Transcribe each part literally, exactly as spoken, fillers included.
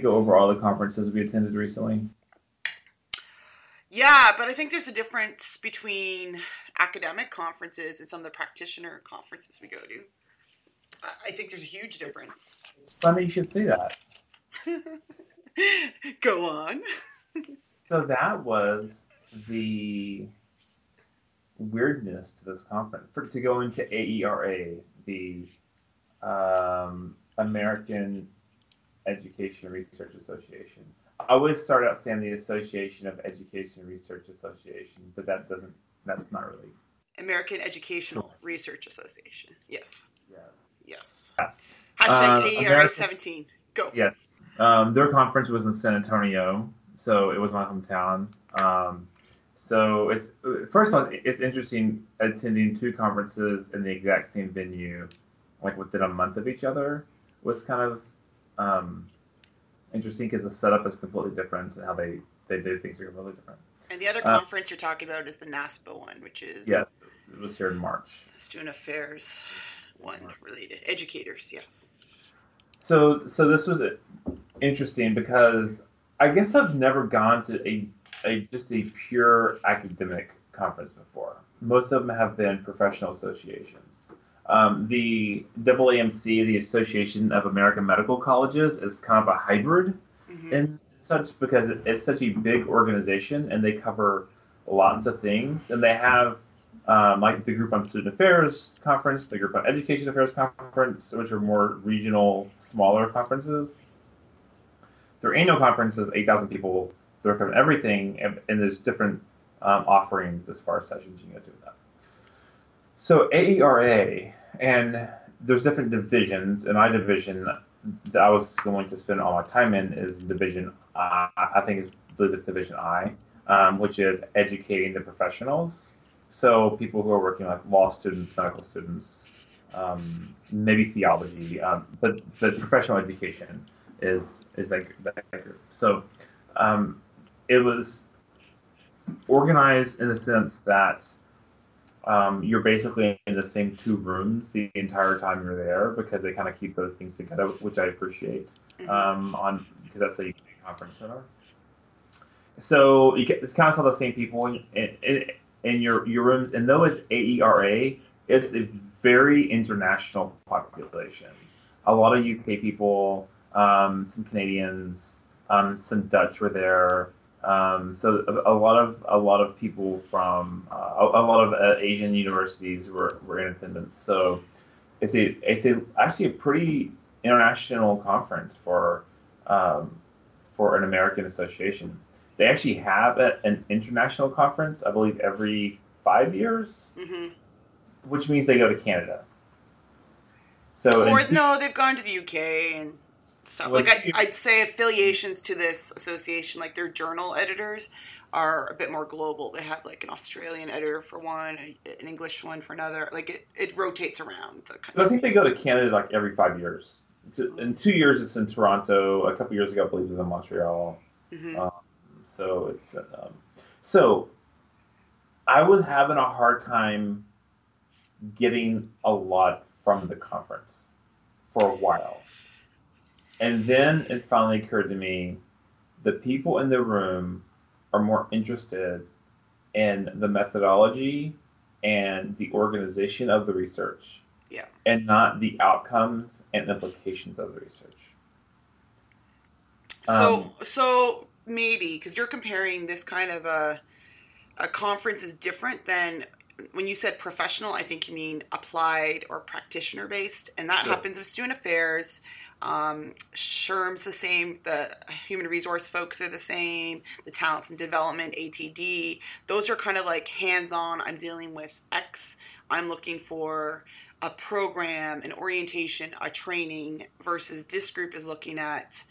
quickly go over all the conferences we attended recently? Yeah, but I think there's a difference between academic conferences and some of the practitioner conferences we go to. I think there's a huge difference. It's funny you should say that. Go on. So that was the weirdness to this conference. For, to go into A E R A, the um, American Educational Research Association. I always start out saying the Association of Education Research Association, but that doesn't, that's not really. American Educational Research Association. Yes. Yes. Yes. Yeah. Hashtag um, A E R A seventeen. Go. Yes. Um, their conference was in San Antonio, so it was my hometown. Um, so it's first of all, it's interesting attending two conferences in the exact same venue, like within a month of each other, was kind of um, interesting because the setup is completely different and how they, they do things are completely different. And the other conference uh, you're talking about is the NASPA one, which is... Yes, it was here in March. Student Affairs one related. Educators, yes. So so this was interesting because I guess I've never gone to a, a just a pure academic conference before. Most of them have been professional associations. Um, the A A M C, the Association of American Medical Colleges, is kind of a hybrid mm-hmm. in such because it's such a big organization and they cover lots of things. And they have um, like the group on Student Affairs Conference, the group on Education Affairs Conference, which are more regional, smaller conferences. Their annual conference is eight thousand people. They're covering everything, and, and there's different um, offerings as far as sessions you can go to with that. So A E R A, and there's different divisions, and my division that I was going to spend all my time in is division I, I think it's, I believe it's division I, um, which is educating the professionals. So people who are working like law students, medical students, um, maybe theology, um, but the professional education is is that, that group. So um, it was organized in the sense that Um, you're basically in the same two rooms the entire time you're there because they kind of keep those things together, which I appreciate. Um, on because that's how you get a conference center. So you get, it's kind of all the same people in, in, in your, your rooms. And though it's A E R A, it's a very international population. A lot of U K people, um, some Canadians, um, some Dutch were there. Um, so a, a lot of a lot of people from uh, a, a lot of uh, Asian universities were, were in attendance. So it's a it's a, actually a pretty international conference for um, for an American association. They actually have a, an international conference, I believe, every five years, mm-hmm. which means they go to Canada. So or and, no, they've gone to the U K and. Stuff. Like, I, I'd say affiliations to this association, like their journal editors are a bit more global. They have, like, an Australian editor for one, an English one for another. Like, it, it rotates around the country. I think they go to Canada, like, every five years. In two years, it's in Toronto. A couple years ago, I believe it was in Montreal. Mm-hmm. Um, so, it's... Um, so, I was having a hard time getting a lot from the conference for a while. And then it finally occurred to me, the people in the room are more interested in the methodology and the organization of the research, yeah, and not the outcomes and implications of the research. So, um, so maybe because you're comparing this kind of a a conference is different than. When you said professional, I think you mean applied or practitioner-based, and that sure. happens with student affairs. Um, SHRM's the same. The human resource folks are the same. The talents and development, A T D, those are kind of like hands-on. I'm dealing with X. I'm looking for a program, an orientation, a training, versus this group is looking at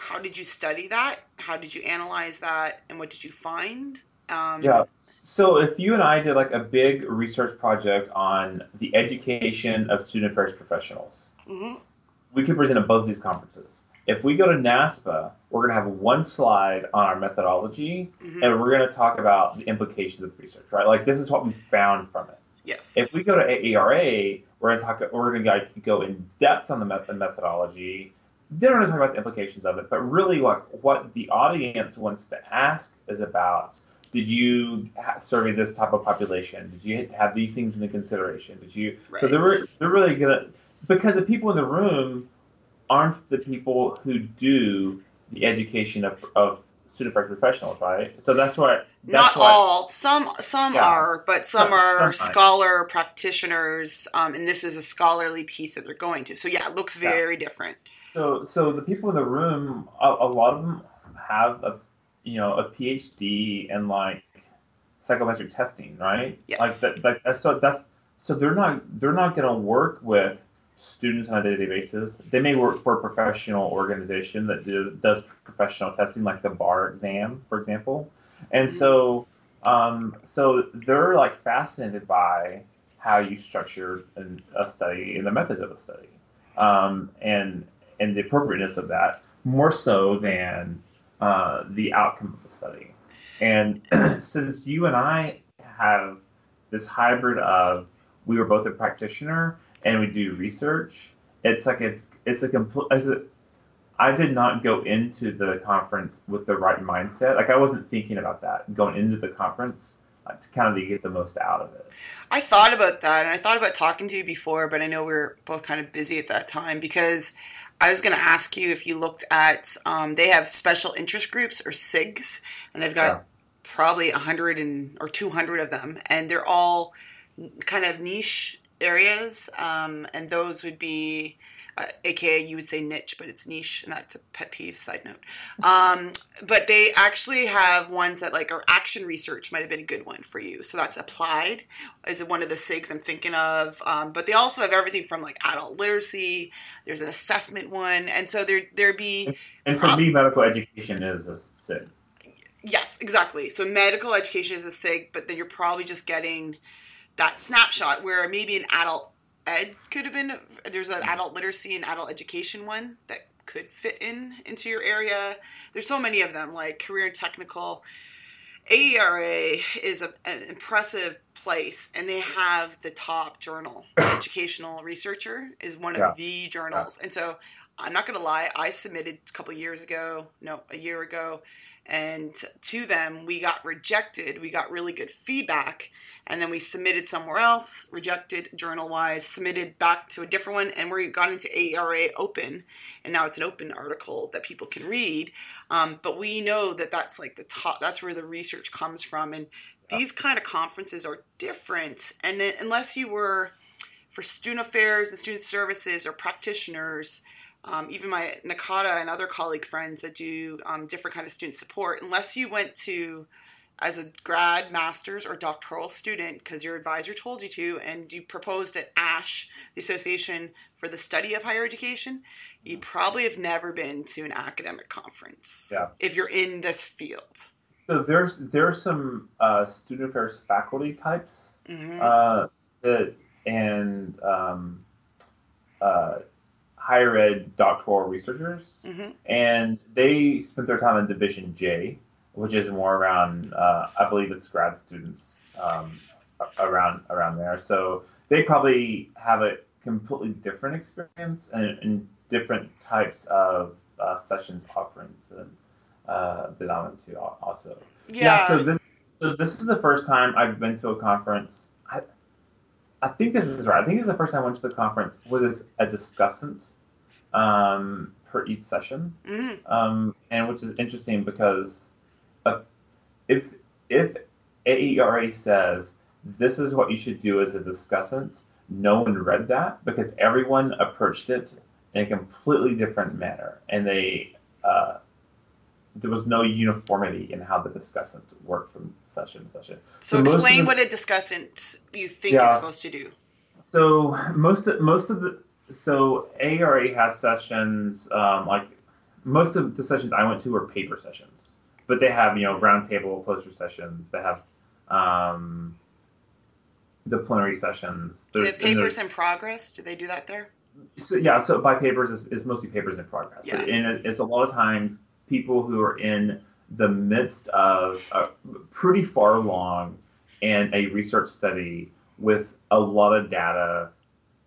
how did you study that? How did you analyze that? And what did you find? Um, yeah. So if you and I did like a big research project on the education of student affairs professionals, mm-hmm. we could present at both of these conferences. If we go to NASPA, we're going to have one slide on our methodology, mm-hmm. and we're going to talk about the implications of the research, right? Like this is what we found from it. Yes. If we go to A E R A, we're going to talk. We're going to go in depth on the method methodology didn't really talk about the implications of it, but really what, what the audience wants to ask is about, did you survey this type of population? Did you have these things into consideration? Did you? Right. So they're, they're really going to, because the people in the room aren't the people who do the education of, of student professionals, right? So that's why. That's Not why, all. Some some yeah. are, but some are scholar practitioners, um, and this is a scholarly piece that they're going to. So yeah, it looks very yeah. different. So so the people in the room, a, a lot of them have a you know a PhD in like psychometric testing, right? Yes. Like that. Like that's so that's so they're not they're not going to work with students on a day-to-day basis. They may work for a professional organization that do, does professional testing, like the bar exam, for example. And mm-hmm. so, um, so they're like fascinated by how you structure an, a study and the methods of a study, um, and and the appropriateness of that, more so than uh, the outcome of the study. And since you and I have this hybrid of we were both a practitioner and we do research, it's like it's it's a complete. I did not go into the conference with the right mindset. Like I wasn't thinking about that going into the conference, like, to kind of get the most out of it. I thought about that, and I thought about talking to you before, but I know we were both kind of busy at that time, because I was going to ask you if you looked at um, they have special interest groups, or S I Gs, and they've got yeah. probably a hundred and or two hundred of them, and they're all kind of niche areas, um, and those would be, uh, aka you would say niche, but it's niche, and that's a pet peeve, side note. Um, but they actually have ones that like, or action research might have been a good one for you. So that's applied, is one of the S I Gs I'm thinking of. Um, but they also have everything from like adult literacy. There's an assessment one, and so there there'd be. And, and for um, me, medical education is a S I G. Yes, exactly. So medical education is a S I G, but then you're probably just getting that snapshot, where maybe an adult ed could have been, there's an adult literacy and adult education one that could fit in into your area. There's so many of them, like career and technical. A E R A is a, an impressive place, and they have the top journal. The Educational Researcher is one of yeah. the journals. Yeah. And so I'm not going to lie, I submitted a couple of years ago, no, a year ago, and to them, we got rejected. We got really good feedback, and then we submitted somewhere else, rejected journal-wise, submitted back to a different one, and we got into A E R A Open, and now it's an open article that people can read. Um, but we know that that's like the top, that's where the research comes from, and yeah. these kind of conferences are different. And then, unless you were for student affairs and student services or practitioners, Um, even my NACADA and other colleague friends that do um, different kind of student support, unless you went to as a grad, master's, or doctoral student because your advisor told you to, and you proposed at A S H, the Association for the Study of Higher Education, you probably have never been to an academic conference yeah. if you're in this field. So there's there's some uh, student affairs faculty types mm-hmm. uh, that and um, uh, higher ed doctoral researchers, mm-hmm. and they spent their time in Division J, which is more around, uh, I believe it's grad students um, around around there. So they probably have a completely different experience and, and different types of uh, sessions offerings than, uh, that I went to also. Yeah. yeah so, this, so this is the first time I've been to a conference. I, I think this is right. I think this is the first time I went to the conference with a discussant um, per each session, mm-hmm. um, and which is interesting because uh, if if A E R A says this is what you should do as a discussant, no one read that because everyone approached it in a completely different manner, and they uh, there was no uniformity in how the discussant worked from session to session. So, so explain the, what a discussant you think yeah. is supposed to do. So most of, most of the, so A E R A has sessions, um, like most of the sessions I went to were paper sessions, but they have, you know, round table poster sessions. They have um, the plenary sessions. There's, the papers in progress. Do they do that there? So, yeah. So by papers is, is mostly papers in progress. Yeah. And it's a lot of times people who are in the midst of a pretty far along in a research study with a lot of data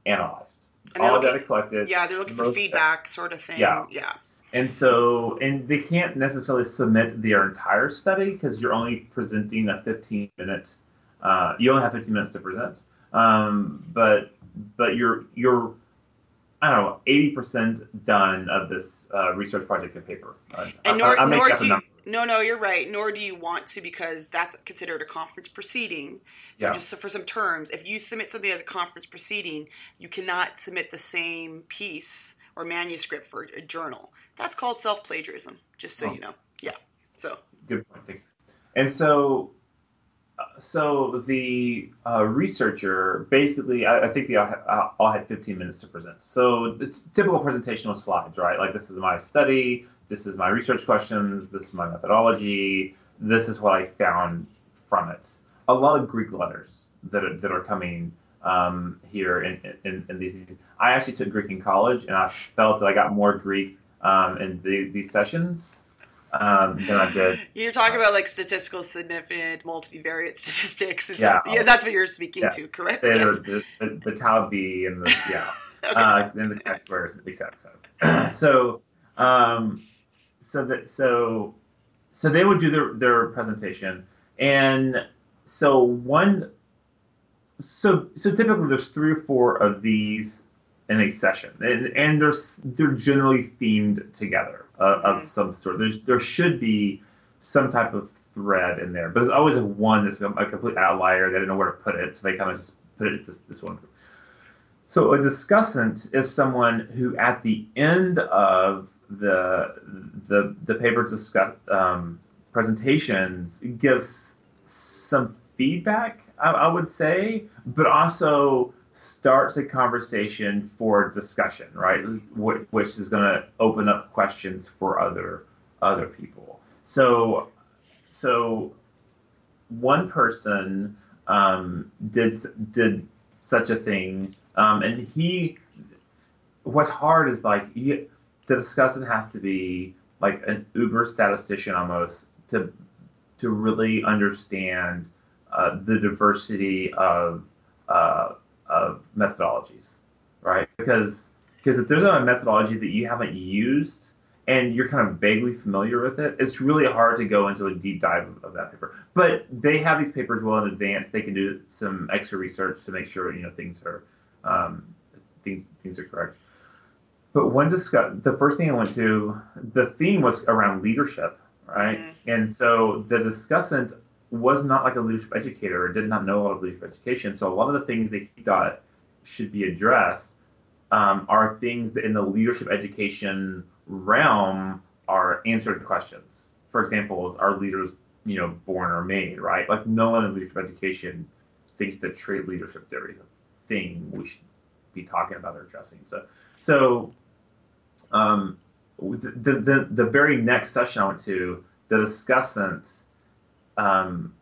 analyzed. And all looking, data collected. Yeah, they're looking for feedback data. sort of thing. Yeah. yeah. And so, and they can't necessarily submit their entire study because you're only presenting a fifteen minute, uh, you only have fifteen minutes to present. Um, but, but you're, you're, I don't know, eighty percent done of this uh, research project in paper. Uh, and nor, I, I nor do you, no, no, you're right. Nor do you want to, because that's considered a conference proceeding. So yeah. just for some terms, if you submit something as a conference proceeding, you cannot submit the same piece or manuscript for a journal. That's called self-plagiarism, just so oh. you know. Yeah. So. Good point. Thank you. And so, so the uh, researcher, basically, I, I think they all had, all had fifteen minutes to present. So it's typical presentation with slides, right? Like, this is my study, this is my research questions, this is my methodology, this is what I found from it. A lot of Greek letters that are, that are coming um, here in, in, in these. I actually took Greek in college, and I felt that I got more Greek um, in the, these sessions. Um, than I did. You're talking about like statistical significant, multivariate statistics. It's yeah. Like, yeah, that's what you're speaking yeah. to, correct? They, yes. The, the, the tau b and the yeah, okay. uh, and the chi squares, et cetera. So, um, so that so, so they would do their their presentation, and so one, so so typically there's three or four of these in a session, and and they're they're generally themed together. Uh, of some sort. There's, there should be some type of thread in there, but there's always one that's a complete outlier. They didn't know where to put it, so they kind of just put it in this, this one group. So a discussant is someone who, at the end of the the the paper discuss um, presentations, gives some feedback, I, I would say, but also starts a conversation for discussion, right? Which is going to open up questions for other other people. So, so one person um, did did such a thing, um, and he. What's hard is like you, the discussant has to be like an uber statistician almost to to really understand uh, the diversity of. Uh, of methodologies, right? Because because if there's a methodology that you haven't used and you're kind of vaguely familiar with it, it's really hard to go into a deep dive of, of that paper. But they have these papers well in advance. They can do some extra research to make sure you know things are um, things things are correct. But one discuss the first thing I went to, the theme was around leadership, right? Mm-hmm. And so the discussant was not like a leadership educator, or did not know a lot of leadership education. So a lot of the things that he thought should be addressed um, are things that in the leadership education realm are answered questions. For example, are leaders, you know, born or made, right? Like no one in leadership education thinks that trait leadership theory is a thing we should be talking about or addressing. So, so um, the, the, the very next session I went to, the discussants Um,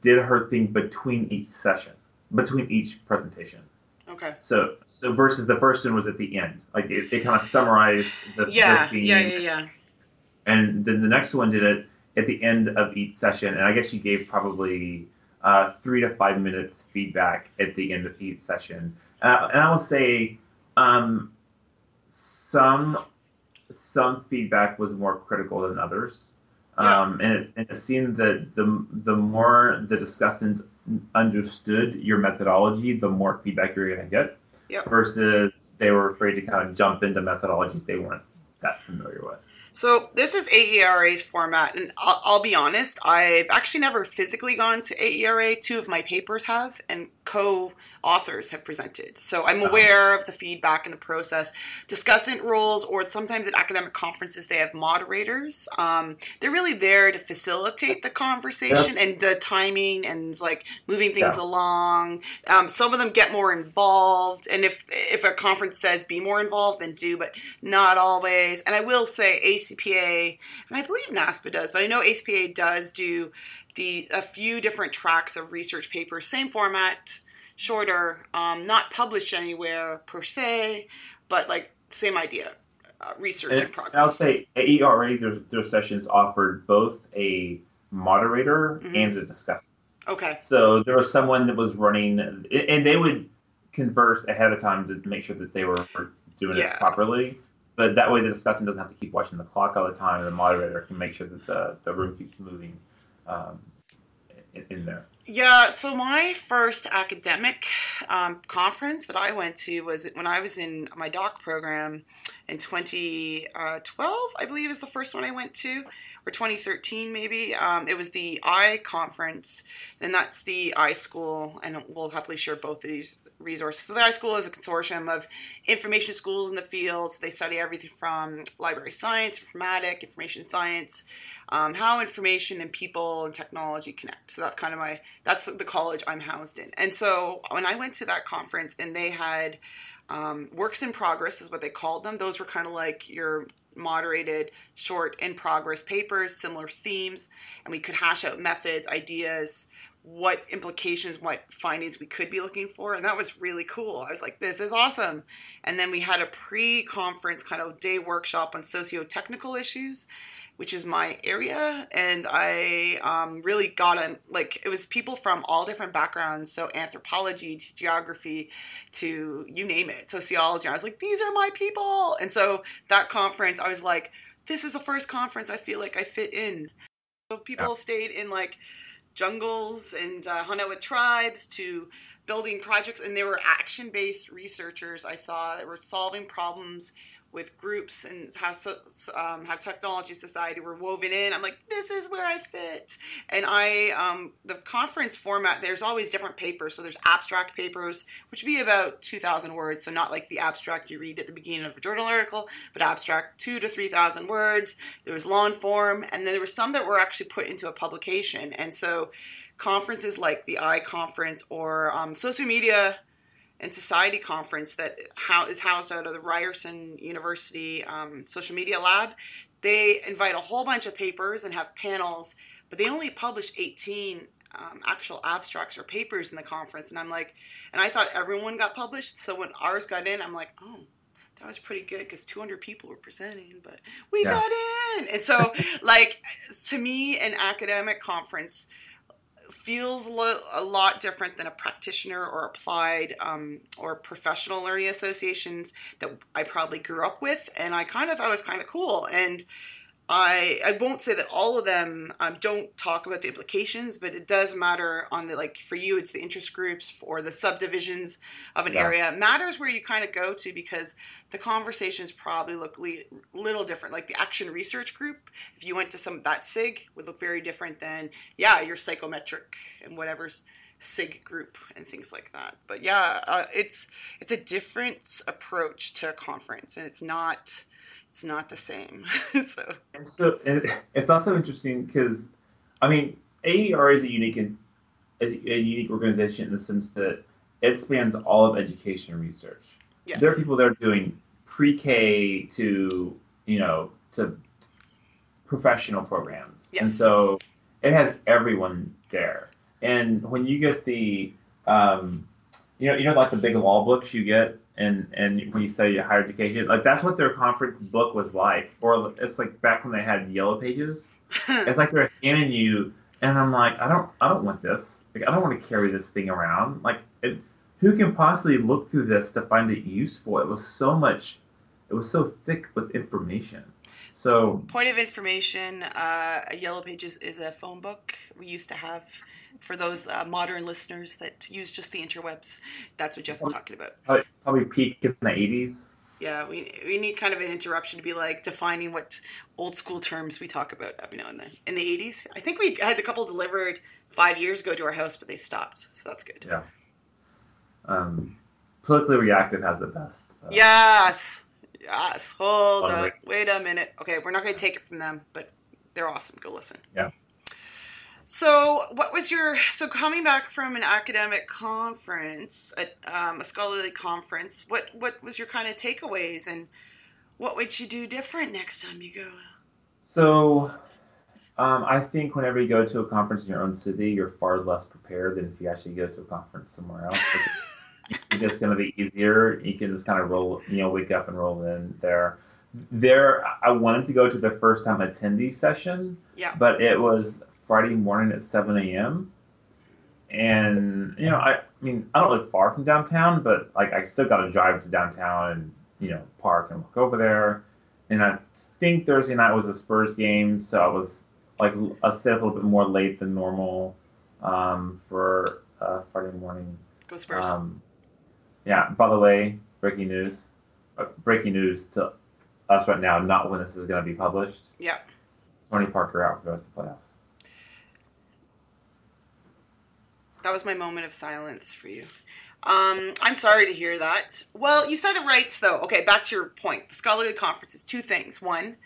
did her thing between each session, between each presentation. Okay. So, so versus the first one was at the end. Like it, they kind of summarized the yeah, theme. Yeah, yeah, yeah. And then the next one did it at the end of each session. And I guess she gave probably uh, three to five minutes feedback at the end of each session. Uh, and I will say um, some some feedback was more critical than others. Um, and, it, and it seemed that the the more the discussant understood your methodology, the more feedback you're going to get. Yep. Versus they were afraid to kind of jump into methodologies they weren't that familiar with. So this is A E R A's format, and I'll, I'll be honest, I've actually never physically gone to A E R A. Two of my papers have, and co-authors have presented. So I'm aware of the feedback and the process. Discussant roles, or sometimes at academic conferences, they have moderators. Um, they're really there to facilitate the conversation yeah. and the timing and like moving things yeah. along. Um, some of them get more involved. And if, if a conference says be more involved, then do, but not always. And I will say A C P A, and I believe NASPA does, but I know A C P A does do the a few different tracks of research papers, same format, shorter, um, not published anywhere per se, but like same idea, uh, research and in progress. I'll say A E R A, there's their sessions offered both a moderator mm-hmm. and a discussant. Okay. So there was someone that was running, and they would converse ahead of time to make sure that they were doing yeah. it properly. But that way the discussant doesn't have to keep watching the clock all the time, and the moderator can make sure that the, the room keeps moving um, in, in there. Yeah, so my first academic um, conference that I went to was when I was in my doc program in twenty twelve, I believe is the first one I went to, or twenty thirteen maybe. Um, it was the iConference, and that's the iSchool, and we'll happily share both of these resources. So the iSchool is a consortium of information schools in the field. So they study everything from library science, informatics, information science, um, how information and people and technology connect. So that's kind of my, that's the college I'm housed in. And so when I went to that conference and they had um, works in progress is what they called them. Those were kind of like your moderated short in progress papers, similar themes, and we could hash out methods, ideas, what implications, what findings we could be looking for. And that was really cool. I was like, this is awesome. And then we had a pre-conference kind of day workshop on socio-technical issues, which is my area. And I um, really got on, like, it was people from all different backgrounds. So anthropology, to geography, to you name it, sociology. I was like, these are my people. And so that conference, I was like, this is the first conference I feel like I fit in. So people yeah. stayed in like jungles and uh, hung out with tribes to building projects. And they were action-based researchers I saw that were solving problems with groups and how so, um, how technology society were woven in. I'm like, this is where I fit. And I, um, the conference format, there's always different papers. So there's abstract papers, which would be about two thousand words. So not like the abstract you read at the beginning of a journal article, but abstract two to three thousand words. There was long form. And then there were some that were actually put into a publication. And so conferences like the iConference or um, social media and society conference that is housed out of the Ryerson University um, social media lab. They invite a whole bunch of papers and have panels, but they only publish eighteen um, actual abstracts or papers in the conference. And I'm like, and I thought everyone got published. So when ours got in, I'm like, oh, that was pretty good because two hundred people were presenting, but we yeah. got in. And so like, to me, an academic conference feels lo- a lot different than a practitioner or applied um, or professional learning associations that I probably grew up with. And I kind of thought it was kind of cool. And I I won't say that all of them um, don't talk about the implications, but it does matter on the, like for you, it's the interest groups or the subdivisions of an yeah. area. It matters where you kind of go to because the conversations probably look a le- little different. Like the action research group, if you went to some, that SIG would look very different than, yeah, your psychometric and whatever SIG group and things like that. But yeah, uh, it's it's a different approach to a conference and it's not... It's not the same. so. And so and it's also interesting because, I mean, A E R is a unique in, a, a unique organization in the sense that it spans all of education research. Yes. There are people that are doing pre-K to, you know, to professional programs. Yes. And so it has everyone there. And when you get the, um, you know, you know, like the big law books you get, And and when you study higher education, like that's what their conference book was like. Or it's like back when they had yellow pages. It's like they're handing you, and I'm like, I don't, I don't want this. Like I don't want to carry this thing around. Like it, who can possibly look through this to find it useful? It was so much, it was so thick with information. So point of information, uh, yellow pages is a phone book we used to have. For those uh, modern listeners that use just the interwebs, that's what Jeff is talking about. Probably, probably peaked in the eighties. Yeah, we we need kind of an interruption to be like defining what old school terms we talk about every now and then. In the eighties, I think we had a couple delivered five years ago to our house, but they've stopped, so that's good. Yeah. Um, Politically Reactive has the best. Uh, yes, yes. Hold on. Up. Wait a minute. Okay, we're not going to take it from them, but they're awesome. Go listen. Yeah. So what was your, so coming back from an academic conference, a, um, a scholarly conference, what, what was your kind of takeaways and what would you do different next time you go? So um, I think whenever you go to a conference in your own city, you're far less prepared than if you actually go to a conference somewhere else. It's just going to be easier. You can just kind of roll, you know, wake up and roll in there. There, I wanted to go to the first time attendee session, yeah. but it was Friday morning at seven a.m. and you know I I mean, I don't live far from downtown, but like I still got to drive to downtown and, you know, park and walk over there. And I think Thursday night was a Spurs game, so I was like a set a little bit more late than normal um, for uh, Friday morning. Go Spurs! Um, yeah. By the way, breaking news. Uh, breaking news to us right now. Not when this is going to be published. Yeah. Tony Parker out for the rest of the playoffs. That was my moment of silence for you. Um, I'm sorry to hear that. Well, you said it right, though. Okay, back to your point. The scholarly conference is two things. One,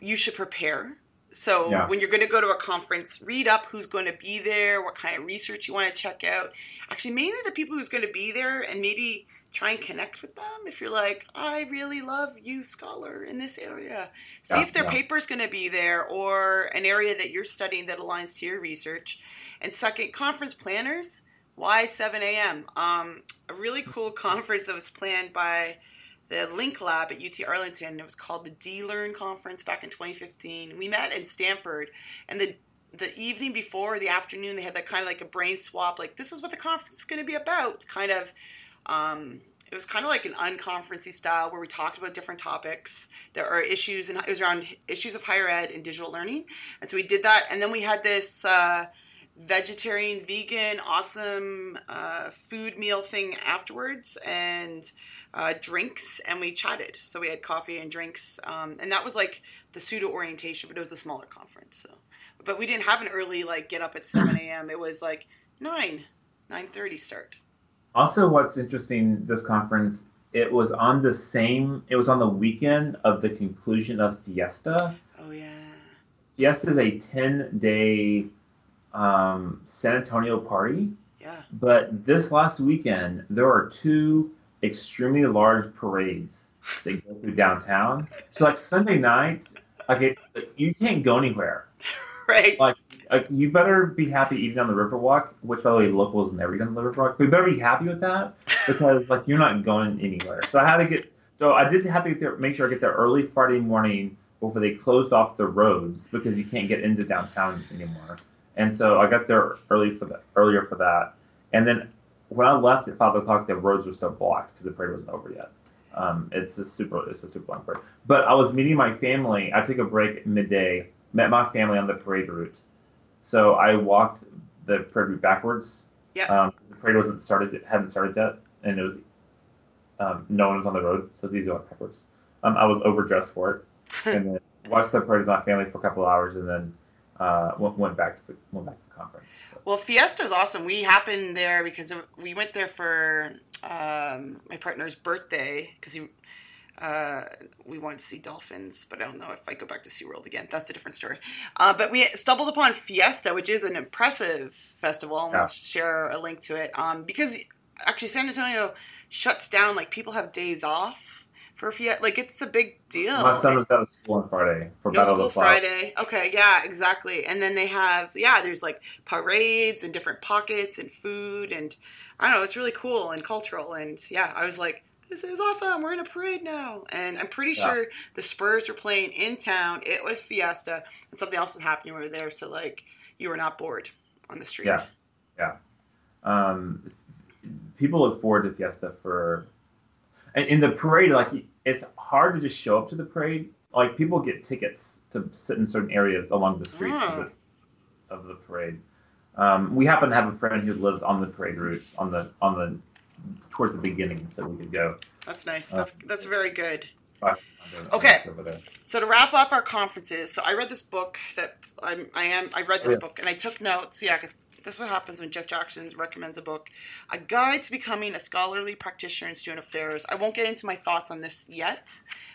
you should prepare. So yeah. When you're going to go to a conference, read up who's going to be there, what kind of research you want to check out. Actually, mainly the people who's going to be there, and maybe try and connect with them. If you're like, I really love you, scholar, in this area. See yeah, if their yeah. paper's going to be there or an area that you're studying that aligns to your research. And second, conference planners, why seven a.m.? Um, a really cool conference that was planned by the Link Lab at U T Arlington. It was called the D-Learn Conference back in twenty fifteen. We met in Stanford, and the the evening before, or the afternoon, they had that kind of like a brain swap, like this is what the conference is going to be about, kind of. Um, it was kind of like an unconferencey style where we talked about different topics. There are issues, and it was around issues of higher ed and digital learning. And so we did that, and then we had this uh, vegetarian, vegan, awesome uh, food meal thing afterwards, and uh, drinks, and we chatted. So we had coffee and drinks, um, and that was like the pseudo orientation, but it was a smaller conference. So, but we didn't have an early like get up at seven a.m. It was like nine, nine thirty start. Also, what's interesting, this conference, it was on the same, it was on the weekend of the conclusion of Fiesta. Oh, yeah. Fiesta is a ten-day um, San Antonio party. Yeah. But this last weekend, there are two extremely large parades that go through downtown. So, like, Sunday night, like, it, you can't go anywhere. Right. Like, Like, you better be happy even on the Riverwalk, which, by the way, locals never done the Riverwalk. But you better be happy with that because, like, you're not going anywhere. So I had to get – so I did have to get there, make sure I get there early Friday morning before they closed off the roads because you can't get into downtown anymore. And so I got there early for the, earlier for that. And then when I left at five o'clock, the roads were still blocked because the parade wasn't over yet. Um, it's a super it's a super long parade. But I was meeting my family. I took a break at midday, met my family on the parade route. So I walked the parade route backwards. Yeah. Um, the parade wasn't started; it hadn't started yet, and it was um, no one was on the road, so it's easy to walk backwards. Um, I was overdressed for it, and then watched the parade with my family for a couple hours, and then uh, went, went back to the, went back to the conference. Well, Fiesta is awesome. We happened there because we went there for um, my partner's birthday because he. Uh, we wanted to see dolphins, but I don't know if I go back to SeaWorld again. That's a different story. Uh, but we stumbled upon Fiesta, which is an impressive festival, and yeah. We'll share a link to it. Um, because actually San Antonio shuts down, like people have days off for Fiesta. Like it's a big deal. My son was out of school on Friday for no Battle of the Flag. Friday. Okay, yeah, exactly. And then they have, yeah, there's like parades and different pockets and food and I don't know, it's really cool and cultural. And yeah, I was like, this is awesome. We're in a parade now. And I'm pretty yeah. sure the Spurs were playing in town. It was Fiesta. And something else was happening over there. So, like, you were not bored on the street. Yeah. Yeah. Um, people look forward to Fiesta for... And in the parade, like, it's hard to just show up to the parade. Like, people get tickets to sit in certain areas along the streets oh. of, of the parade. Um, we happen to have a friend who lives on the parade route, on the on the... towards the beginning so we could go. That's nice. That's that's very good. Okay. So to wrap up our conferences, so I read this book that I'm, I am, I read this yeah. book and I took notes. Yeah, because this is what happens when Jeff Jackson recommends a book, A Guide to Becoming a Scholarly Practitioner in Student Affairs. I won't get into my thoughts on this yet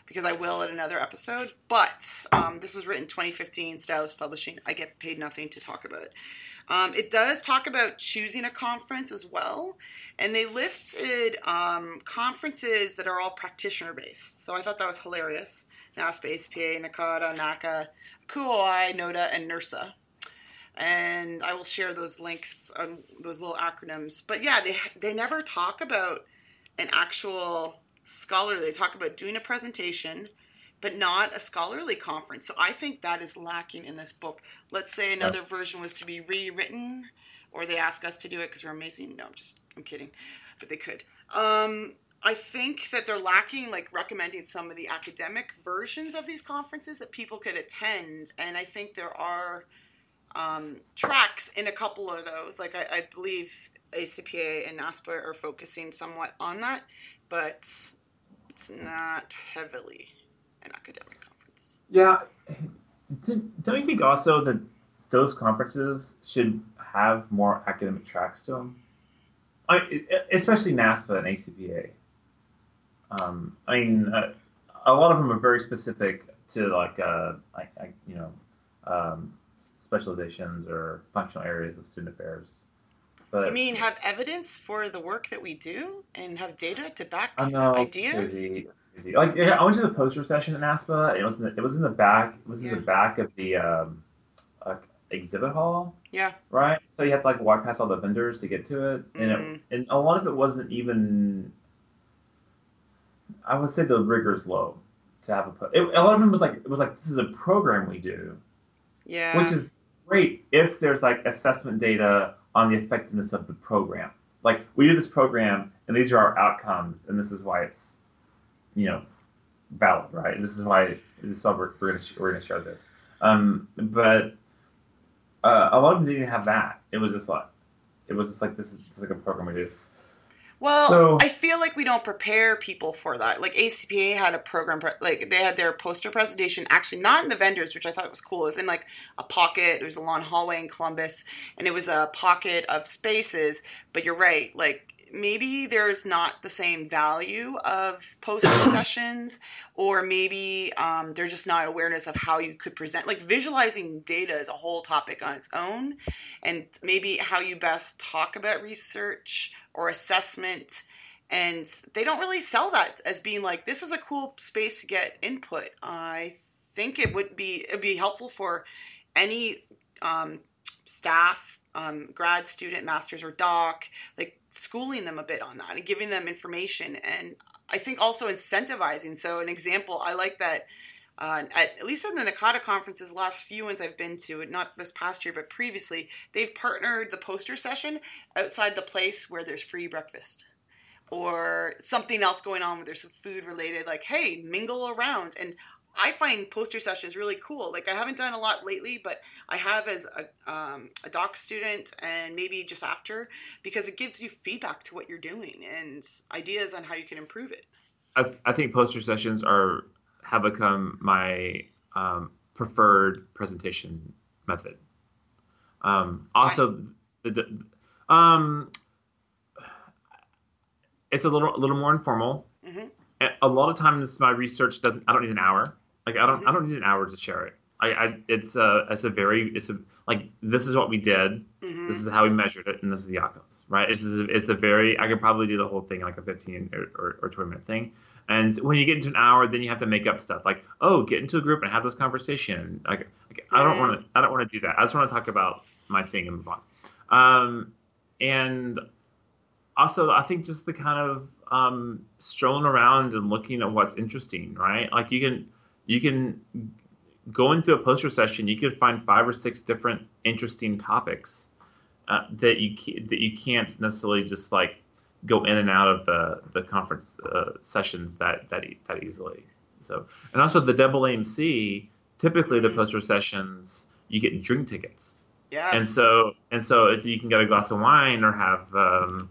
because I will in another episode, but um, this was written twenty fifteen, Stylus Publishing. I get paid nothing to talk about it. Um, it does talk about choosing a conference as well, and they listed um, conferences that are all practitioner-based. So I thought that was hilarious. NASPA, A C P A, NACADA, NACA, KUOI, NODA, and NURSA. And I will share those links, um, those little acronyms. But yeah, they they never talk about an actual scholar. They talk about doing a presentation, but not a scholarly conference. So I think that is lacking in this book. Let's say another version was to be rewritten, or they ask us to do it because we're amazing. No, I'm just, I'm kidding, but they could. Um, I think that they're lacking, like, recommending some of the academic versions of these conferences that people could attend. And I think there are um, tracks in a couple of those. Like, I, I believe A C P A and NASPA are focusing somewhat on that, but it's not heavily an academic conference. Yeah. Don't you think also that those conferences should have more academic tracks to them? I, especially NASPA and A C P A. Um, I mean, uh, a lot of them are very specific to, like, uh, like, like you know, um, specializations or functional areas of student affairs. But, you mean have evidence for the work that we do and have data to back I know, ideas? Crazy, crazy. Like, I went to the poster session at NASPA. It was in the, it was in the back. It was in yeah. the back of the um, uh, exhibit hall. Yeah. Right. So you have to, like, walk past all the vendors to get to it, and mm-hmm. it, and a lot of it wasn't even. I would say the rigor's low to have a. It, a lot of them was like it was like this is a program we do. Yeah. Which is great if there's, like, assessment data on the effectiveness of the program. Like, we do this program and these are our outcomes and this is why it's, you know, valid, right? And this is why this is why we're we're gonna we're gonna show this. Um, but. Uh, a lot of them didn't have that. It was just like, it was just like this is, this is like a program we do. Well, so, I feel like we don't prepare people for that. Like, A C P A had a program, pre- like they had their poster presentation, actually not in the vendors, which I thought was cool. It was in, like, a pocket. It was a long hallway in Columbus, and it was a pocket of spaces. But you're right, like, maybe there's not the same value of poster sessions, or maybe um, there's just not awareness of how you could present. Like, visualizing data is a whole topic on its own, and maybe how you best talk about research or assessment. And they don't really sell that as being like, this is a cool space to get input. I think it would be, it'd be helpful for any um, staff, um, grad student, master's or doc, like, schooling them a bit on that and giving them information, and I think also incentivizing. So an example, I like that uh, at, at least in the NACADA conferences, last few ones I've been to, not this past year, but previously, they've partnered the poster session outside the place where there's free breakfast or something else going on where there's some food related, like, hey, mingle around. And I find poster sessions really cool. Like, I haven't done a lot lately, but I have as a, um, a doc student, and maybe just after, because it gives you feedback to what you're doing and ideas on how you can improve it. I, I think poster sessions are have become my um, preferred presentation method. Um, also, I, the, um, it's a little a little more informal. Mm-hmm. A lot of times my research doesn't. I don't need an hour. Like, I don't. I don't need an hour to share it. I. I it's a. It's a very. It's a. Like, this is what we did. Mm-hmm. This is how we measured it, and this is the outcomes. Right. It's. A, it's a very. I could probably do the whole thing in, like, a fifteen or, or, or twenty minute thing. And when you get into an hour, then you have to make up stuff like, oh, get into a group and have this conversation. Like, like I don't want to. I don't want to do that. I just want to talk about my thing and move on. Um, and also, I think just the kind of. Um, strolling around and looking at what's interesting, right? Like, you can, you can go into a poster session. You could find five or six different interesting topics uh, that you that you can't necessarily just, like, go in and out of the the conference uh, sessions that that that easily. So, and also the A A M C, typically the poster sessions, you get drink tickets. Yes. And so and so if you can get a glass of wine or have. Um,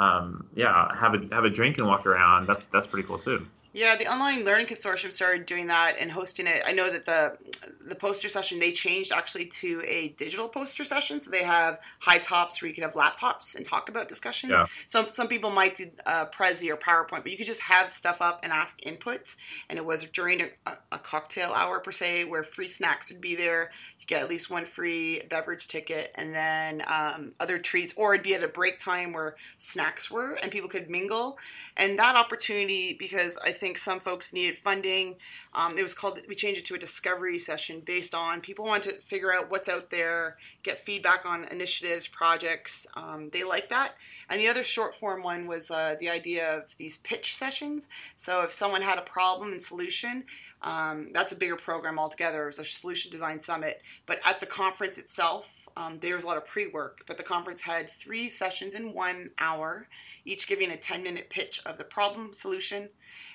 Um, yeah, have a have a drink and walk around. That's that's pretty cool too. Yeah, the Online Learning Consortium started doing that and hosting it. I know that the the poster session, they changed actually to a digital poster session. So they have high tops where you can have laptops and talk about discussions. Yeah. Some some people might do uh, Prezi or PowerPoint, but you could just have stuff up and ask input. And it was during a, a cocktail hour per se, where free snacks would be there. You get at least one free beverage ticket, and then um, other treats, or it'd be at a break time where snacks were and people could mingle. And that opportunity, because I think some folks needed funding, um, it was called, we changed it to a discovery session based on people want to figure out what's out there, get feedback on initiatives, projects. Um, they like that. And the other short form one was uh, the idea of these pitch sessions. So if someone had a problem and solution, Um, that's a bigger program altogether. It was a solution design summit. But at the conference itself, um, there was a lot of pre-work. But the conference had three sessions in one hour, each giving a ten-minute pitch of the problem solution.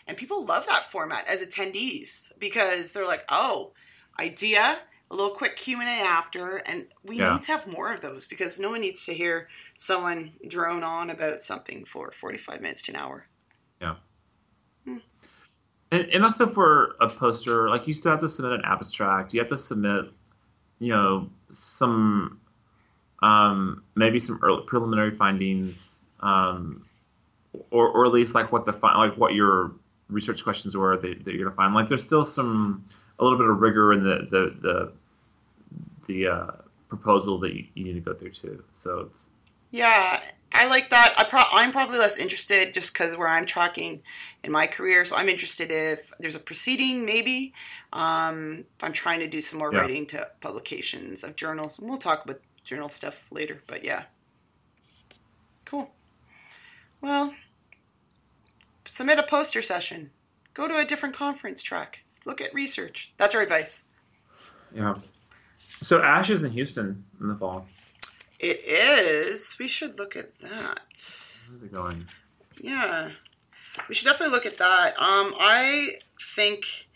And people love that format as attendees because they're like, oh, idea, a little quick Q and A after. And we yeah. need to have more of those because no one needs to hear someone drone on about something for forty-five minutes to an hour. Yeah. Hmm. And also for a poster, like you still have to submit an abstract. You have to submit, you know, some, um, maybe some early preliminary findings, um, or or at least like what the like what your research questions were that, that you're gonna find. Like there's still some a little bit of rigor in the the the, the uh, proposal that you, you need to go through too. So it's yeah. I like that. I pro- I'm probably less interested just because where I'm tracking in my career. So I'm interested if there's a proceeding, maybe. Um, I'm trying to do some more yeah. writing to publications of journals. And we'll talk about journal stuff later. But yeah. Cool. Well, submit a poster session. Go to a different conference track. Look at research. That's our advice. Yeah. So ASH is in Houston in the fall. It is. We should look at that. How's it going? Yeah. We should definitely look at that. Um, I think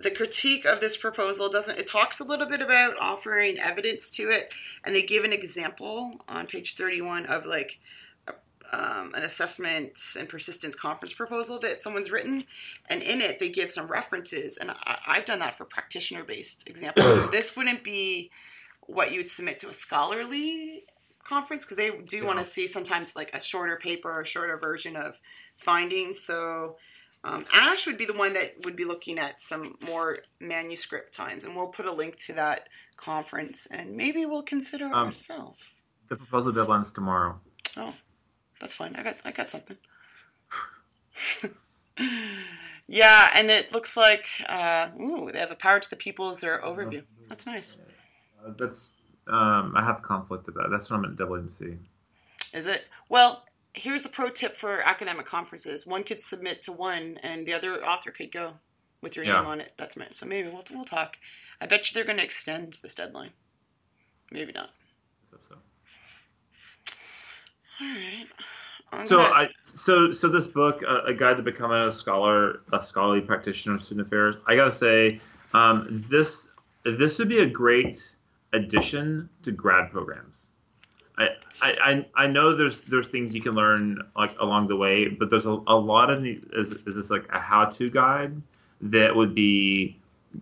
the critique of this proposal doesn't, it talks a little bit about offering evidence to it. And they give an example on page thirty-one of like a, um, an assessment and persistence conference proposal that someone's written. And in it, they give some references. And I, I've done that for practitioner-based examples. So this wouldn't be what you would submit to a scholarly conference because they do yeah. want to see sometimes like a shorter paper or shorter version of findings. So um, ASH would be the one that would be looking at some more manuscript times, and we'll put a link to that conference and maybe we'll consider um, ourselves. The proposal deadline is tomorrow. Oh, that's fine. I got I got something. Yeah, and it looks like uh, ooh, they have a Power to the People as their overview. That's nice. That's um, I have conflict with that. That's what I'm at W M C. Is it? Well, here's the pro tip for academic conferences: one could submit to one, and the other author could go with your yeah. name on it. That's mine. So maybe we'll we'll talk. I bet you they're going to extend this deadline. Maybe not. So so. All right. I'm so gonna... I so so this book, uh, A Guide to Becoming a Scholar, a Scholarly Practitioner in Student Affairs. I gotta say, um, this this would be a great addition to grad programs. I, I I know there's there's things you can learn like along the way, but there's a, a lot of these. Is, is this like a how-to guide that would be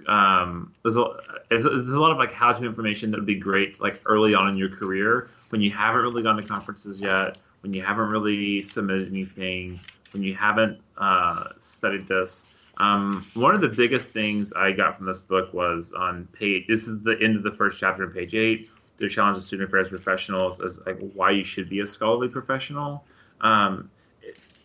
um there's a, there's a lot of like how-to information that would be great like early on in your career when you haven't really gone to conferences yet, when you haven't really submitted anything, when you haven't uh, studied this. Um, one of the biggest things I got from this book was on page, this is the end of the first chapter on page eight, the challenge of student affairs professionals as like why you should be a scholarly professional, um,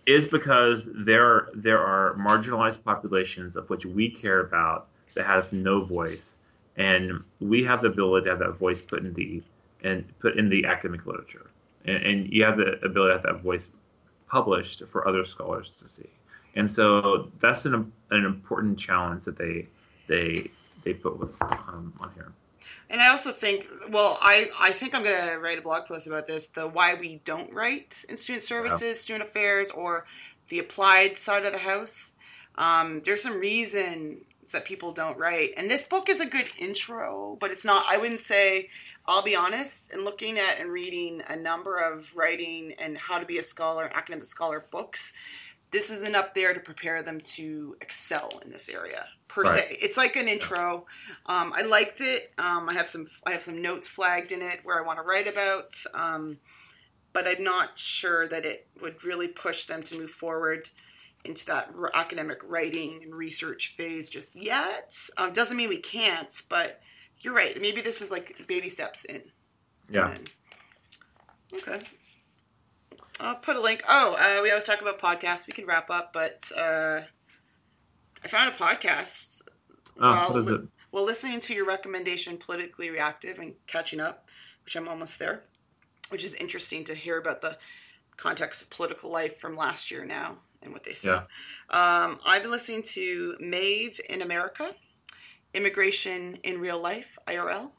is because there, there are marginalized populations of which we care about that have no voice. And we have the ability to have that voice put in the, and put in the academic literature. And, and you have the ability to have that voice published for other scholars to see. And so that's an an important challenge that they they they put with, um, on here. And I also think, well, I, I think I'm going to write a blog post about this, the why we don't write in student services, yeah. student affairs, or the applied side of the house. Um, there's some reasons that people don't write. And this book is a good intro, but it's not, I wouldn't say, I'll be honest, in looking at and reading a number of writing and how to be a scholar, academic scholar books, this isn't up there to prepare them to excel in this area per right. se. It's like an intro. Um, I liked it. Um, I have some, I have some notes flagged in it where I want to write about, um, but I'm not sure that it would really push them to move forward into that academic writing and research phase just yet. Um, doesn't mean we can't, but you're right. Maybe this is like baby steps in. Yeah. And then, okay. I'll put a link. Oh, uh, we always talk about podcasts. We can wrap up, but uh, I found a podcast. Oh, while, what is it? While listening to your recommendation, Politically Reactive, and catching up, which I'm almost there, which is interesting to hear about the context of political life from last year now and what they say. Yeah. Um, I've been listening to Maeve in America, Immigration in Real Life, I R L.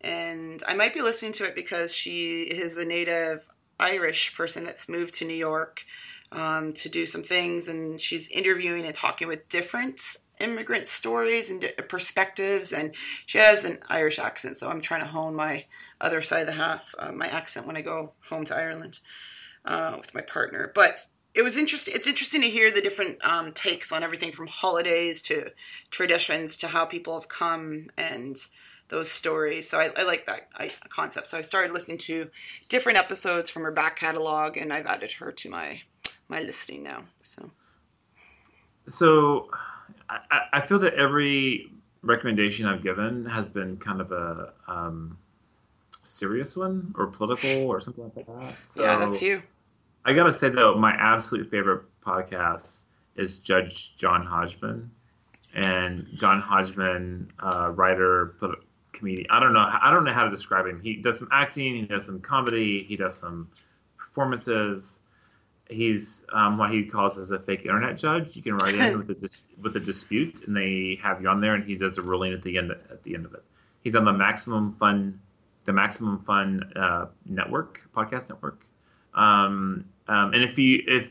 And I might be listening to it because she is a native Irish person that's moved to New York um, to do some things. And she's interviewing and talking with different immigrant stories and perspectives, and she has an Irish accent, so I'm trying to hone my other side of the half, uh, my accent when I go home to Ireland uh, with my partner. But it was interesting. It's interesting to hear the different um, takes on everything from holidays to traditions to how people have come and those stories. So I, I like that I, concept. So I started listening to different episodes from her back catalog, and I've added her to my my listening now. So. So. I, I feel that every recommendation I've given has been kind of a um, serious one or political or something like that. So yeah, that's you. I got to say, though, my absolute favorite podcast is Judge John Hodgman. And John Hodgman, uh, writer, political, comedian. I don't know. I don't know how to describe him. He does some acting. He does some comedy. He does some performances. He's um, what he calls as a fake internet judge. You can write in with a dis- with a dispute, and they have you on there, and he does a ruling at the end at the end of it. He's on the Maximum Fun, the Maximum Fun uh, network podcast network. Um, um, and if you if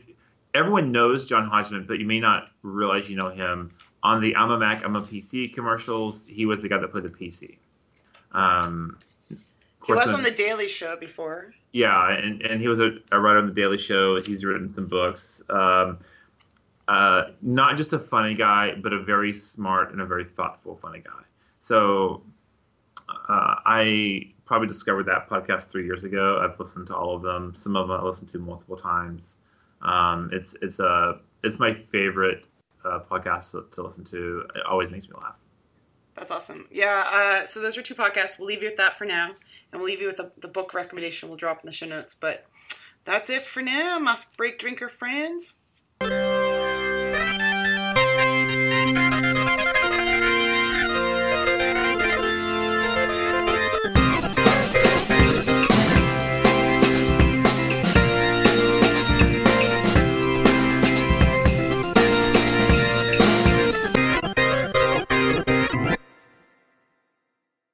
everyone knows John Hodgman, but you may not realize you know him on the I'm a Mac, I'm a P C commercials. He was the guy that played the P C. Um, He was on The Daily Show before. Yeah, and, and he was a, a writer on The Daily Show. He's written some books. Um, uh, not just a funny guy, but a very smart and a very thoughtful funny guy. So uh, I probably discovered that podcast three years ago. I've listened to all of them. Some of them I listened to multiple times. Um, it's it's a it's my favorite uh, podcast to, to listen to. It always makes me laugh. That's awesome. Yeah, uh, so those are two podcasts. We'll leave you with that for now. And we'll leave you with a, the book recommendation we'll drop in the show notes. But that's it for now, my break drinker friends.